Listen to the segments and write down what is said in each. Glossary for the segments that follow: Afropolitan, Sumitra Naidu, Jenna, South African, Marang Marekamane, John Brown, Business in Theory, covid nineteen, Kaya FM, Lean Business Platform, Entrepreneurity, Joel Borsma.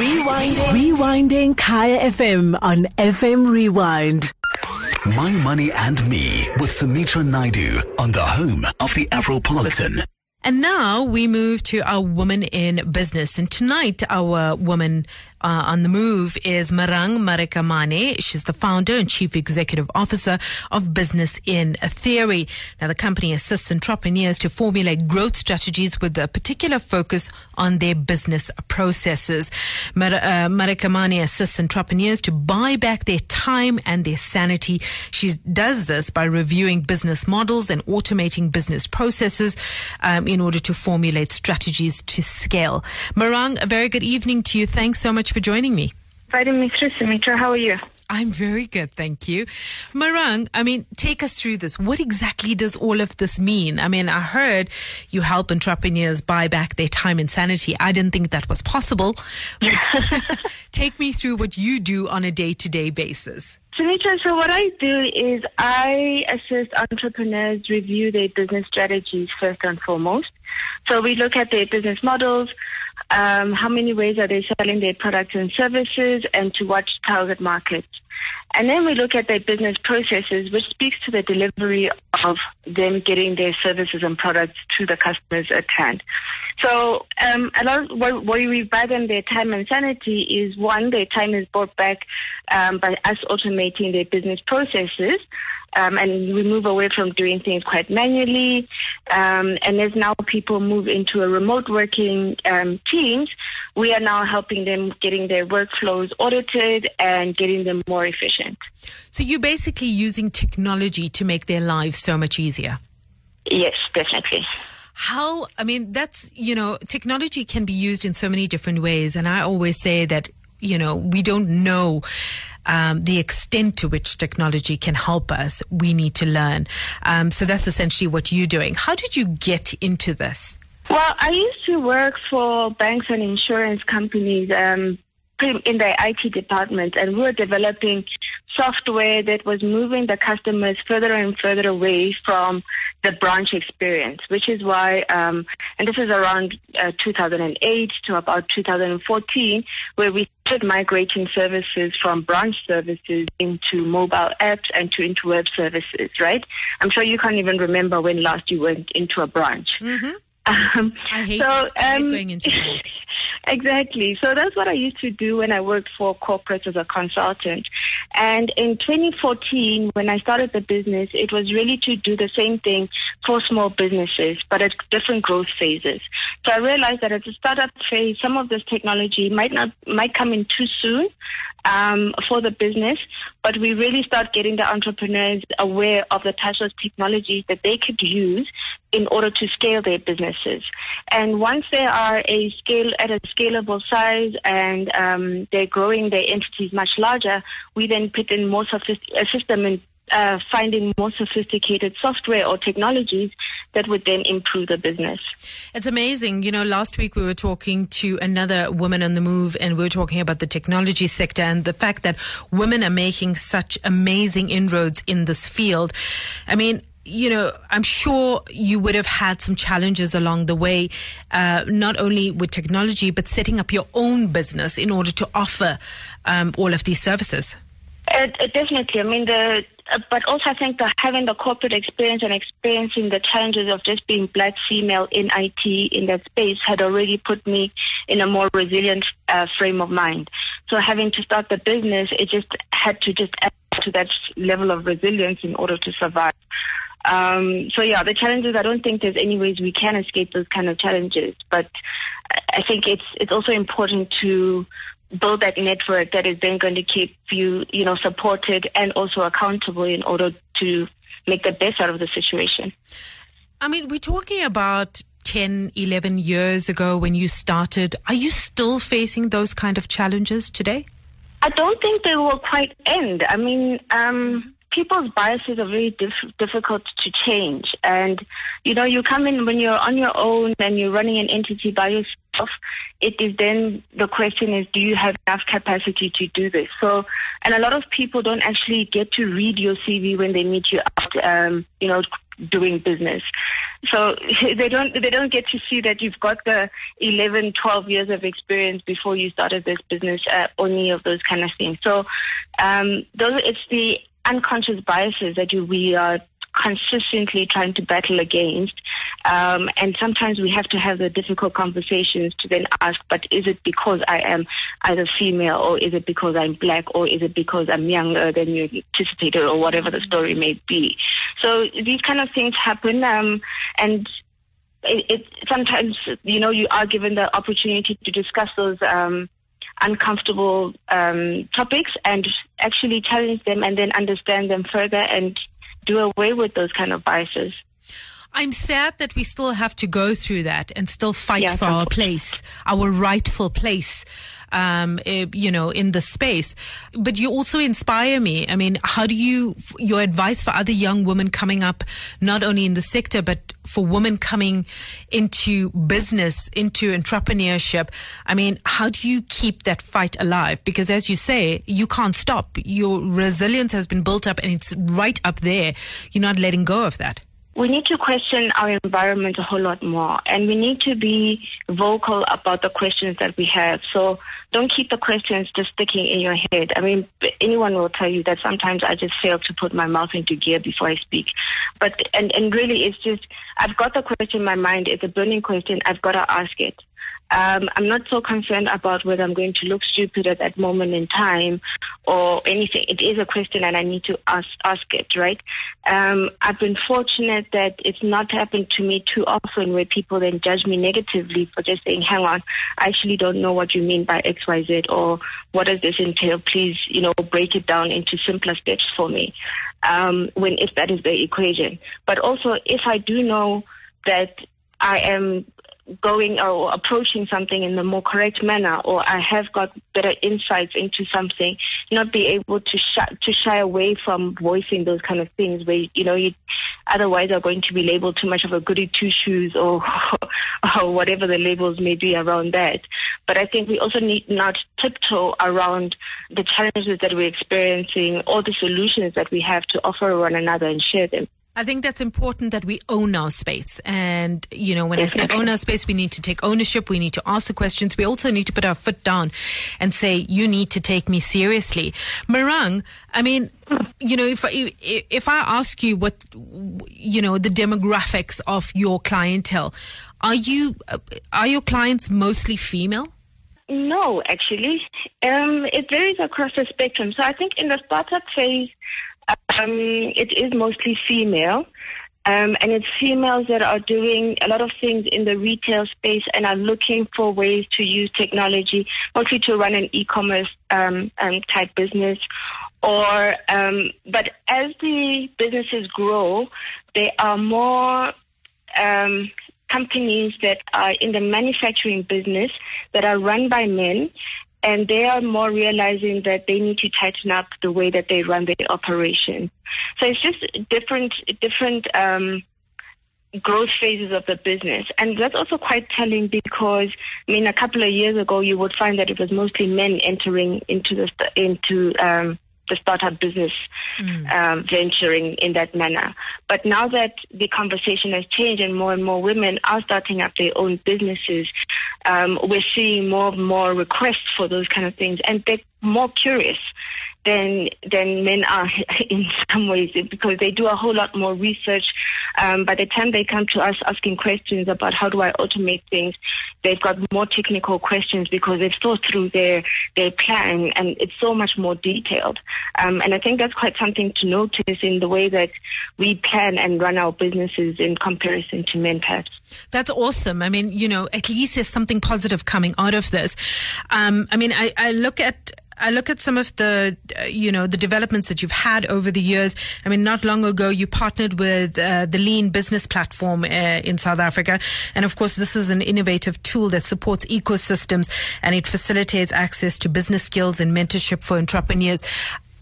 Rewinding Kaya FM on FM Rewind. My Money and Me with Sumitra Naidu on the home of the Afropolitan. And now we move to our woman in business. And tonight, our woman on the move is Marang Marekamane. She's the founder and chief executive officer of Business in Theory. Now, the company assists entrepreneurs to formulate growth strategies with a particular focus on their business processes. Marekamane assists entrepreneurs to buy back their time and their sanity. She does this by reviewing business models and automating business processes in order to formulate strategies to scale. Marang, a very good evening to you. Thanks so much for joining me. Sumitra, how are you? I'm very good, thank you. Marang, take us through this. What exactly does all of this mean? I heard you help entrepreneurs buy back their time and sanity. I didn't think that was possible. Take me through what you do on a day-to-day basis. Sumitra, so what I do is I assist entrepreneurs review their business strategies first and foremost. So we look at their business models, how many ways are they selling their products and services, and to what target markets. And then we look at their business processes, which speaks to the delivery of them getting their services and products to the customers at hand. So a lot of what we buy them their time and sanity is, one, their time is bought back by us automating their business processes. And we move away from doing things quite manually. And as now people move into a remote working teams, we are now helping them getting their workflows audited and getting them more efficient. So you're basically using technology to make their lives so much easier. Yes, definitely. How, that's, technology can be used in so many different ways. And I always say that, we don't know the extent to which technology can help us. We need to learn. So that's essentially what you're doing. How did you get into this? Well, I used to work for banks and insurance companies in their IT department, and we were developing software that was moving the customers further and further away from the branch experience, which is why, and this is around 2008 to about 2014, where we started migrating services from branch services into mobile apps and into web services, right? I'm sure you can't even remember when last you went into a branch. Mm-hmm. I hate going into it. Exactly. So that's what I used to do when I worked for corporates as a consultant. And in 2014, when I started the business, it was really to do the same thing for small businesses, but at different growth phases. So I realized that at the startup phase, some of this technology might come in too soon for the business, but we really start getting the entrepreneurs aware of the types of technologies that they could use in order to scale their businesses. And once they are at a scalable size and they're growing their entities much larger, we then put in more a system in finding more sophisticated software or technologies that would then improve the business. It's amazing. Last week we were talking to another woman on the move, and we were talking about the technology sector and the fact that women are making such amazing inroads in this field. I'm sure you would have had some challenges along the way, not only with technology, but setting up your own business in order to offer all of these services. Definitely. But also I think that having the corporate experience and experiencing the challenges of just being black female in IT in that space had already put me in a more resilient frame of mind. So having to start the business, it just had to add to that level of resilience in order to survive. The challenges, I don't think there's any ways we can escape those kind of challenges. But I think it's also important to build that network that is then going to keep you, supported and also accountable in order to make the best out of the situation. We're talking about 10, 11 years ago when you started. Are you still facing those kind of challenges today? I don't think they will quite end. People's biases are very difficult to change. And, you come in when you're on your own and you're running an entity by yourself, off, it is then the question is, do you have enough capacity to do this? So, and a lot of people don't actually get to read your CV when they meet you out, doing business. So they don't get to see that you've got the 11, 12 years of experience before you started this business, or any of those kind of things. So it's the unconscious biases that we are consistently trying to battle against. And sometimes we have to have the difficult conversations to then ask, but is it because I am either female, or is it because I'm black, or is it because I'm younger than you anticipated, or whatever the story may be? So these kind of things happen, and it sometimes, you are given the opportunity to discuss those uncomfortable topics and actually challenge them and then understand them further and do away with those kind of biases. I'm sad that we still have to go through that and still fight for our place, our rightful place, in the space. But you also inspire me. I mean, how do you, your advice for other young women coming up, not only in the sector, but for women coming into business, into entrepreneurship? I mean, how do you keep that fight alive? Because as you say, you can't stop. Your resilience has been built up and it's right up there. You're not letting go of that. We need to question our environment a whole lot more, and we need to be vocal about the questions that we have. So don't keep the questions just sticking in your head. I mean, anyone will tell you that sometimes I just fail to put my mouth into gear before I speak. But, and really it's just, I've got the question in my mind. It's a burning question. I've got to ask it. I'm not so concerned about whether I'm going to look stupid at that moment in time or anything. It is a question and I need to ask it, right? I've been fortunate that it's not happened to me too often where people then judge me negatively for just saying, hang on, I actually don't know what you mean by X, Y, Z, or what does this entail? Please, break it down into simpler steps for me, when if that is the equation. But also if I do know that I am going or approaching something in the more correct manner, or I have got better insights into something, not be able to shy away from voicing those kind of things where, you otherwise are going to be labeled too much of a goody two-shoes or whatever the labels may be around that. But I think we also need not tiptoe around the challenges that we're experiencing or the solutions that we have to offer one another and share them. I think that's important that we own our space. And, when I say own our space, we need to take ownership. We need to ask the questions. We also need to put our foot down and say, you need to take me seriously. Marang, I mean, if I ask you what, the demographics of your clientele, are your clients mostly female? No, actually. It varies across the spectrum. So I think in the startup phase, it is mostly female, and it's females that are doing a lot of things in the retail space and are looking for ways to use technology, mostly to run an e-commerce type business. Or, but as the businesses grow, there are more companies that are in the manufacturing business that are run by men. And they are more realizing that they need to tighten up the way that they run their operation. So it's just different growth phases of the business. And that's also quite telling because, I mean, a couple of years ago, you would find that it was mostly men entering into the startup business, venturing in that manner. But now that the conversation has changed and more women are starting up their own businesses, we're seeing more requests for those kind of things, and they're more curious than men are in some ways because they do a whole lot more research. By the time they come to us asking questions about how do I automate things, they've got more technical questions because they've thought through their plan and it's so much more detailed. And I think that's quite something to notice in the way that we plan and run our businesses in comparison to men perhaps. That's awesome. I mean, at least there's something positive coming out of this. I mean, I look at some of the, the developments that you've had over the years. I mean, not long ago, you partnered with the Lean Business Platform in South Africa. And of course, this is an innovative tool that supports ecosystems and it facilitates access to business skills and mentorship for entrepreneurs.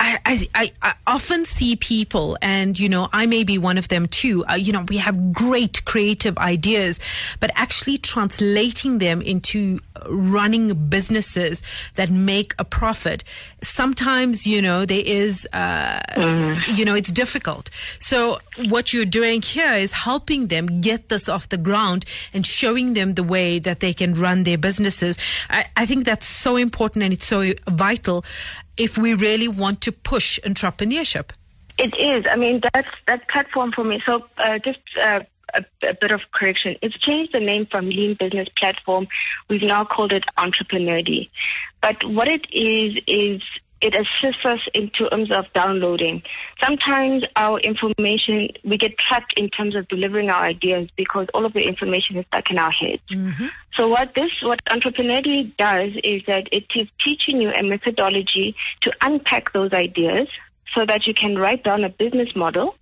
I often see people, and, you know, I may be one of them too. You know, we have great creative ideas, but actually translating them into running businesses that make a profit. Sometimes, you know, there is, you know, it's difficult. So what you're doing here is helping them get this off the ground and showing them the way that they can run their businesses. I think that's so important, and it's so vital if we really want to push entrepreneurship. It is. I mean, that's platform for me. So just a bit of correction. It's changed the name from Lean Business Platform. We've now called it Entrepreneurity. But what it is it assists us in terms of downloading. Sometimes our information, we get trapped in terms of delivering our ideas because all of the information is stuck in our heads. Mm-hmm. So what Entrepreneurity does is that it is teaching you a methodology to unpack those ideas so that you can write down a business model.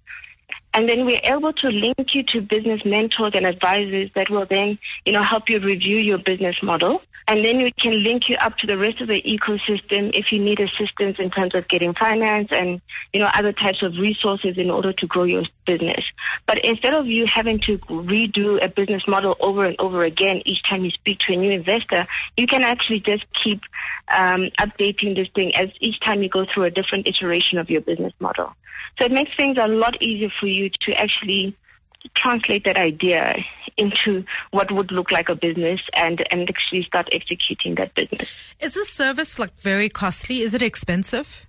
And then we're able to link you to business mentors and advisors that will then, you know, help you review your business model. And then we can link you up to the rest of the ecosystem if you need assistance in terms of getting finance and, you know, other types of resources in order to grow your business. But instead of you having to redo a business model over and over again each time you speak to a new investor, you can actually just keep updating this thing as each time you go through a different iteration of your business model. So it makes things a lot easier for you to actually translate that idea into what would look like a business and actually start executing that business. Is this service like very costly? Is it expensive?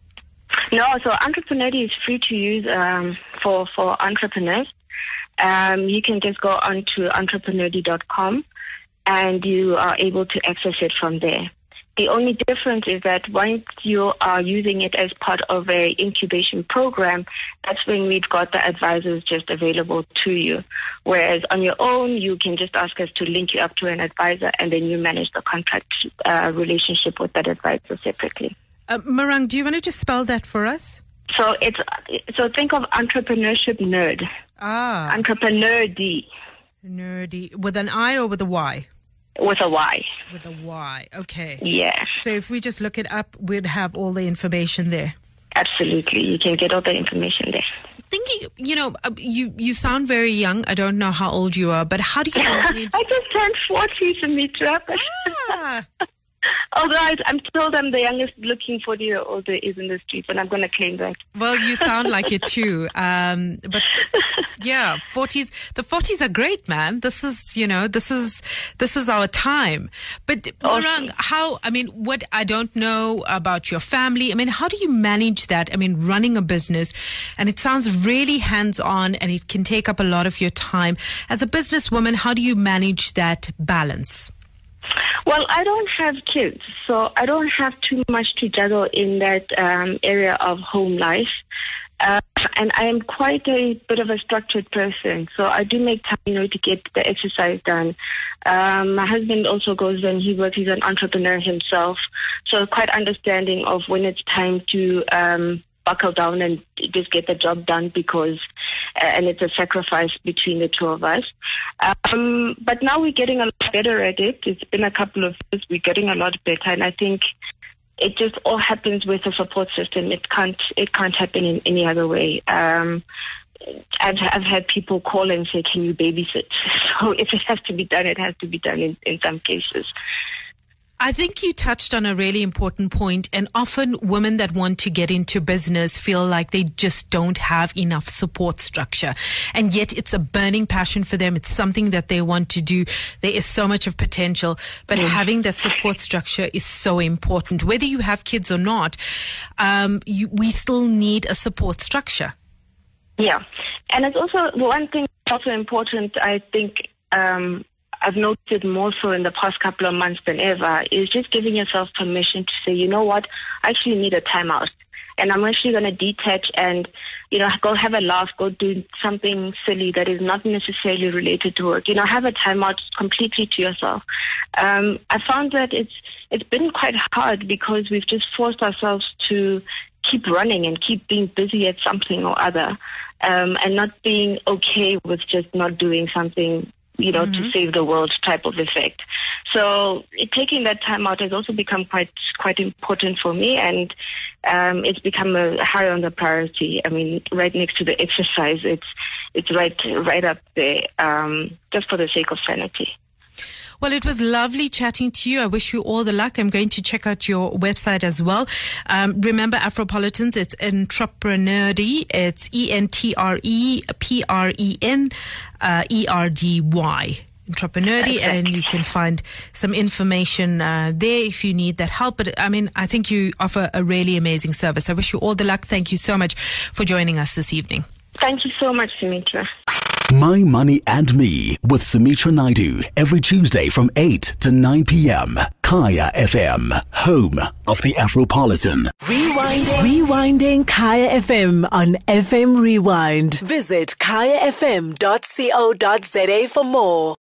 No, so Entrepreneurity is free to use for entrepreneurs. You can just go on to entrepreneurity.com and you are able to access it from there. The only difference is that once you are using it as part of an incubation program, that's when we've got the advisors just available to you. Whereas on your own, you can just ask us to link you up to an advisor, and then you manage the contract relationship with that advisor separately. Marang, do you want to just spell that for us? So so think of entrepreneurship nerd. Ah. Entrepreneurity. Nerdy. With an I or with a Y? With a Y. With a Y, okay. Yes. So if we just look it up, we'd have all the information there. Absolutely. You can get all the information there. Thinking, you know, you sound very young. I don't know how old you are, but how do you... I just turned 40, Sumitra. Ah. Although I'm told I'm the youngest looking 40-year-old there is in the street, but I'm going to claim that. Well, you sound like it too. But yeah, 40s. The 40s are great, man. This is, you know, this is our time. But Marang, what I don't know about your family. I mean, how do you manage that? I mean, running a business, and it sounds really hands-on, and it can take up a lot of your time. As a businesswoman, how do you manage that balance? Well, I don't have kids, so I don't have too much to juggle in that area of home life. And I am quite a bit of a structured person, so I do make time, you know, to get the exercise done. My husband also goes when he works, he's an entrepreneur himself, so quite understanding of when it's time to buckle down and just get the job done because... and it's a sacrifice between the two of us. But now we're getting a lot better at it. It's been a couple of years. We're getting a lot better. And I think it just all happens with a support system. It can't happen in any other way. I've had people call and say, can you babysit? So if it has to be done, it has to be done in some cases. I think you touched on a really important point, and often women that want to get into business feel like they just don't have enough support structure, and yet it's a burning passion for them. It's something that they want to do. There is so much of potential, but having that support structure is so important. Whether you have kids or not, we still need a support structure. Yeah, and it's also one thing that's also important, I think, I've noticed more so in the past couple of months than ever, is just giving yourself permission to say, you know what, I actually need a timeout. And I'm actually going to detach and, you know, go have a laugh, go do something silly that is not necessarily related to work. You know, have a timeout completely to yourself. I found that it's been quite hard because we've just forced ourselves to keep running and keep being busy at something or other, and not being okay with just not doing something, you know, to save the world type of effect. So taking that time out has also become quite important for me. And it's become a high on the priority. I mean, right next to the exercise, it's right up there, just for the sake of sanity. Well, it was lovely chatting to you. I wish you all the luck. I'm going to check out your website as well. Remember, Afropolitans, it's Entrepreneurity. It's ENTREPRENERDY. Entrepreneurity, and you can find some information there if you need that help. But I mean, I think you offer a really amazing service. I wish you all the luck. Thank you so much for joining us this evening. Thank you so much, Sumitra. My Money and Me with Sumitra Naidu, every Tuesday from 8 to 9 p.m. Kaya FM, home of the Afropolitan. Rewinding Kaya FM on FM Rewind. Visit kayafm.co.za for more.